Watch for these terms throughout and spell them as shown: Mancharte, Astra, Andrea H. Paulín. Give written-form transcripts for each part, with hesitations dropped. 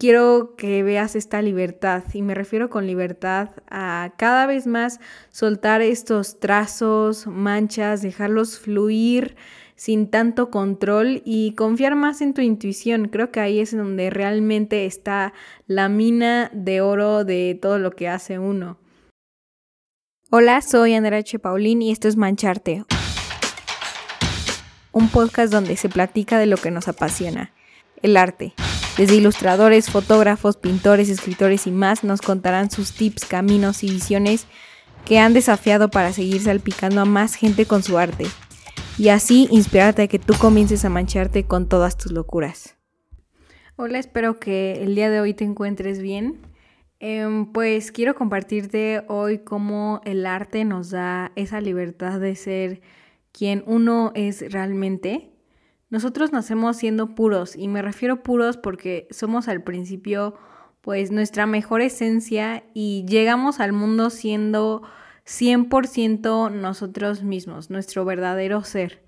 Quiero que veas esta libertad, y me refiero con libertad a cada vez más soltar estos trazos, manchas, dejarlos fluir sin tanto control y confiar más en tu intuición. Creo que ahí es donde realmente está la mina de oro de todo lo que hace uno. Hola, soy Andrea H. Paulín y esto es Mancharte, un podcast donde se platica de lo que nos apasiona, el arte. Desde ilustradores, fotógrafos, pintores, escritores y más nos contarán sus tips, caminos y visiones que han desafiado para seguir salpicando a más gente con su arte y así inspirarte a que tú comiences a mancharte con todas tus locuras. Hola, espero que el día de hoy te encuentres bien. Pues quiero compartirte hoy cómo el arte nos da esa libertad de ser quien uno es realmente. Nosotros nacemos siendo puros, y me refiero puros porque somos al principio pues nuestra mejor esencia y llegamos al mundo siendo 100% nosotros mismos, nuestro verdadero ser.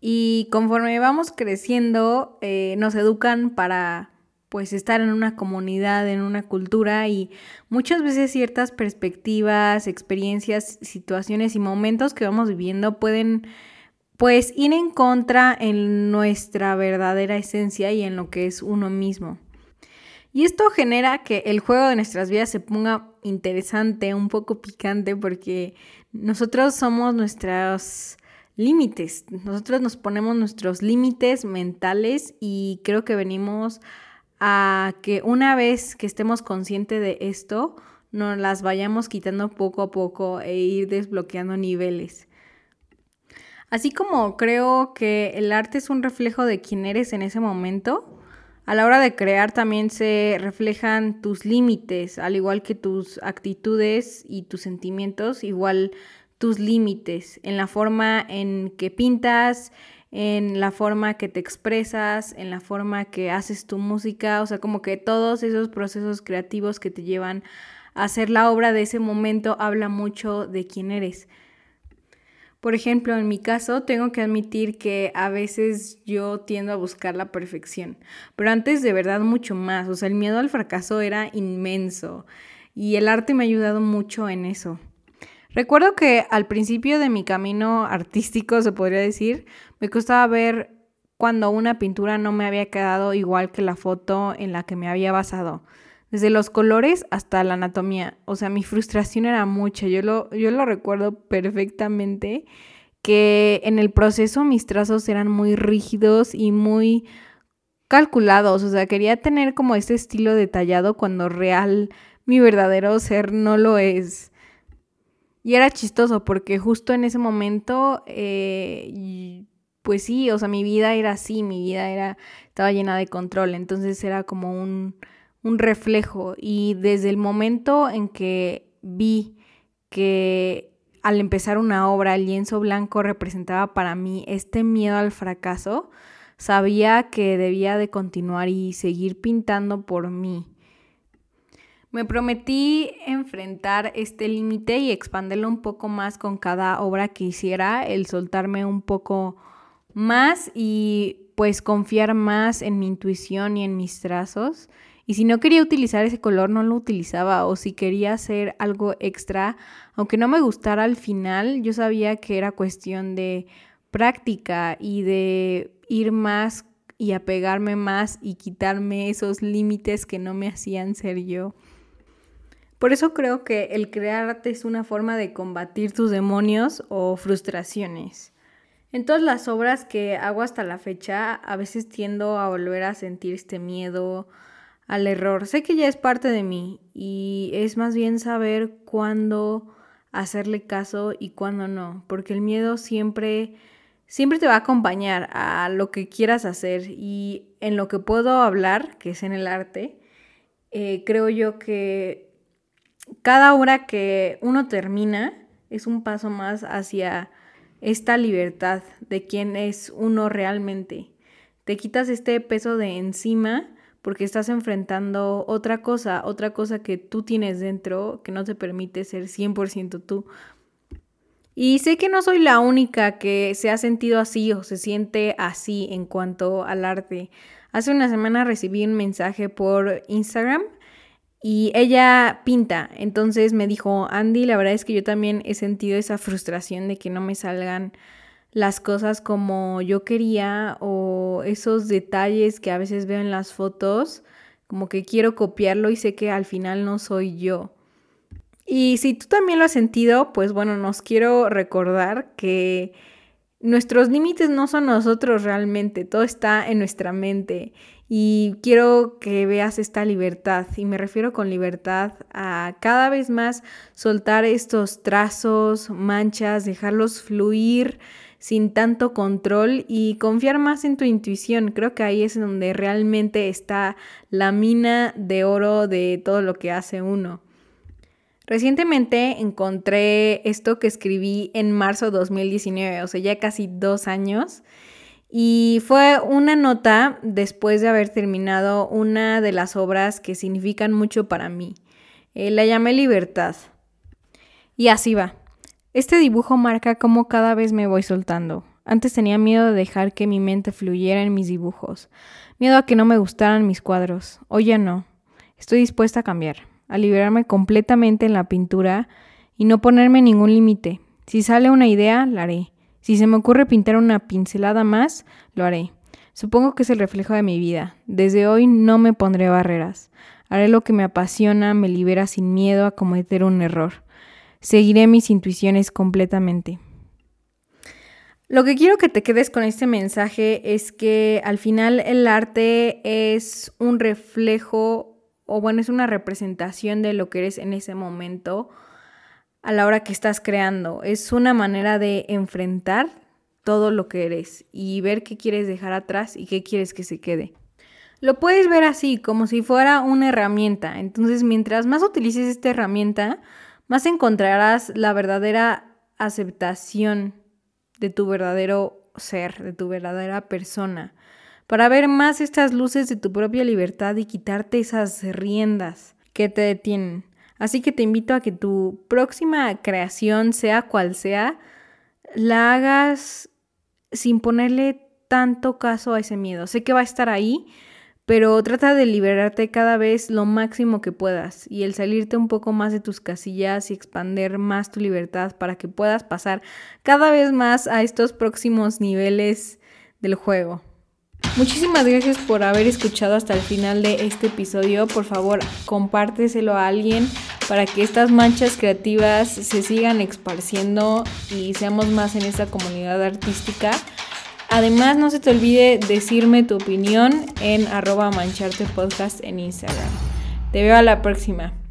Y conforme vamos creciendo nos educan para pues estar en una comunidad, en una cultura, y muchas veces ciertas perspectivas, experiencias, situaciones y momentos que vamos viviendo pueden pues ir en contra en nuestra verdadera esencia y en lo que es uno mismo. Y esto genera que el juego de nuestras vidas se ponga interesante, un poco picante, porque nosotros somos nuestros límites. Nosotros nos ponemos nuestros límites mentales y creo que venimos a que una vez que estemos conscientes de esto, nos las vayamos quitando poco a poco e ir desbloqueando niveles. Así como creo que el arte es un reflejo de quién eres en ese momento, a la hora de crear también se reflejan tus límites, al igual que tus actitudes y tus sentimientos, igual tus límites, en la forma en que pintas, en la forma que te expresas, en la forma que haces tu música, o sea, como que todos esos procesos creativos que te llevan a hacer la obra de ese momento habla mucho de quién eres. Por ejemplo, en mi caso, tengo que admitir que a veces yo tiendo a buscar la perfección, pero antes de verdad mucho más, o sea, el miedo al fracaso era inmenso y el arte me ha ayudado mucho en eso. Recuerdo que al principio de mi camino artístico, se podría decir, me costaba ver cuando una pintura no me había quedado igual que la foto en la que me había basado. Desde los colores hasta la anatomía. O sea, mi frustración era mucha. Yo lo recuerdo perfectamente, que en el proceso mis trazos eran muy rígidos y muy calculados. O sea, quería tener como este estilo detallado cuando real mi verdadero ser no lo es. Y era chistoso porque justo en ese momento, pues sí, o sea, mi vida era así. Mi vida estaba llena de control. Entonces era como un reflejo, y desde el momento en que vi que al empezar una obra el lienzo blanco representaba para mí este miedo al fracaso, sabía que debía de continuar y seguir pintando por mí. Me prometí enfrentar este límite y expandirlo un poco más con cada obra que hiciera, el soltarme un poco más y pues confiar más en mi intuición y en mis trazos. Y si no quería utilizar ese color, no lo utilizaba. O si quería hacer algo extra, aunque no me gustara al final, yo sabía que era cuestión de práctica y de ir más y apegarme más y quitarme esos límites que no me hacían ser yo. Por eso creo que el crear arte es una forma de combatir tus demonios o frustraciones. En todas las obras que hago hasta la fecha, a veces tiendo a volver a sentir este miedo al error. Sé que ya es parte de mí y es más bien saber cuándo hacerle caso y cuándo no, porque el miedo siempre te va a acompañar a lo que quieras hacer, y en lo que puedo hablar, que es en el arte, creo yo que cada obra que uno termina es un paso más hacia esta libertad de quién es uno realmente. Te quitas este peso de encima porque estás enfrentando otra cosa que tú tienes dentro que no te permite ser 100% tú. Y sé que no soy la única que se ha sentido así o se siente así en cuanto al arte. Hace una semana recibí un mensaje por Instagram y ella pinta, entonces me dijo, Andy, la verdad es que yo también he sentido esa frustración de que no me salgan las cosas como yo quería o esos detalles que a veces veo en las fotos, como que quiero copiarlo y sé que al final no soy yo. Y si tú también lo has sentido, pues bueno, nos quiero recordar que nuestros límites no son nosotros realmente, todo está en nuestra mente. Y quiero que veas esta libertad, y me refiero con libertad a cada vez más soltar estos trazos, manchas, dejarlos fluir sin tanto control y confiar más en tu intuición. Creo que ahí es donde realmente está la mina de oro de todo lo que hace uno. Recientemente encontré esto que escribí en marzo de 2019, o sea, ya casi 2 años. Y fue una nota después de haber terminado una de las obras que significan mucho para mí. La llamé Libertad. Y así va. Este dibujo marca cómo cada vez me voy soltando. Antes tenía miedo de dejar que mi mente fluyera en mis dibujos. Miedo a que no me gustaran mis cuadros. Hoy ya no. Estoy dispuesta a cambiar, a liberarme completamente en la pintura y no ponerme ningún límite. Si sale una idea, la haré. Si se me ocurre pintar una pincelada más, lo haré. Supongo que es el reflejo de mi vida. Desde hoy no me pondré barreras. Haré lo que me apasiona, me libera sin miedo a cometer un error. Seguiré mis intuiciones completamente. Lo que quiero que te quedes con este mensaje es que al final el arte es un reflejo, o bueno, es una representación de lo que eres en ese momento. A la hora que estás creando, es una manera de enfrentar todo lo que eres y ver qué quieres dejar atrás y qué quieres que se quede. Lo puedes ver así, como si fuera una herramienta. Entonces, mientras más utilices esta herramienta, más encontrarás la verdadera aceptación de tu verdadero ser, de tu verdadera persona, para ver más estas luces de tu propia libertad y quitarte esas riendas que te detienen. Así que te invito a que tu próxima creación, sea cual sea, la hagas sin ponerle tanto caso a ese miedo. Sé que va a estar ahí, pero trata de liberarte cada vez lo máximo que puedas y el salirte un poco más de tus casillas y expandir más tu libertad para que puedas pasar cada vez más a estos próximos niveles del juego. Muchísimas gracias por haber escuchado hasta el final de este episodio. Por favor, compárteselo a alguien para que estas manchas creativas se sigan esparciendo y seamos más en esta comunidad artística. Además, no se te olvide decirme tu opinión en @manchartepodcast en Instagram. Te veo a la próxima.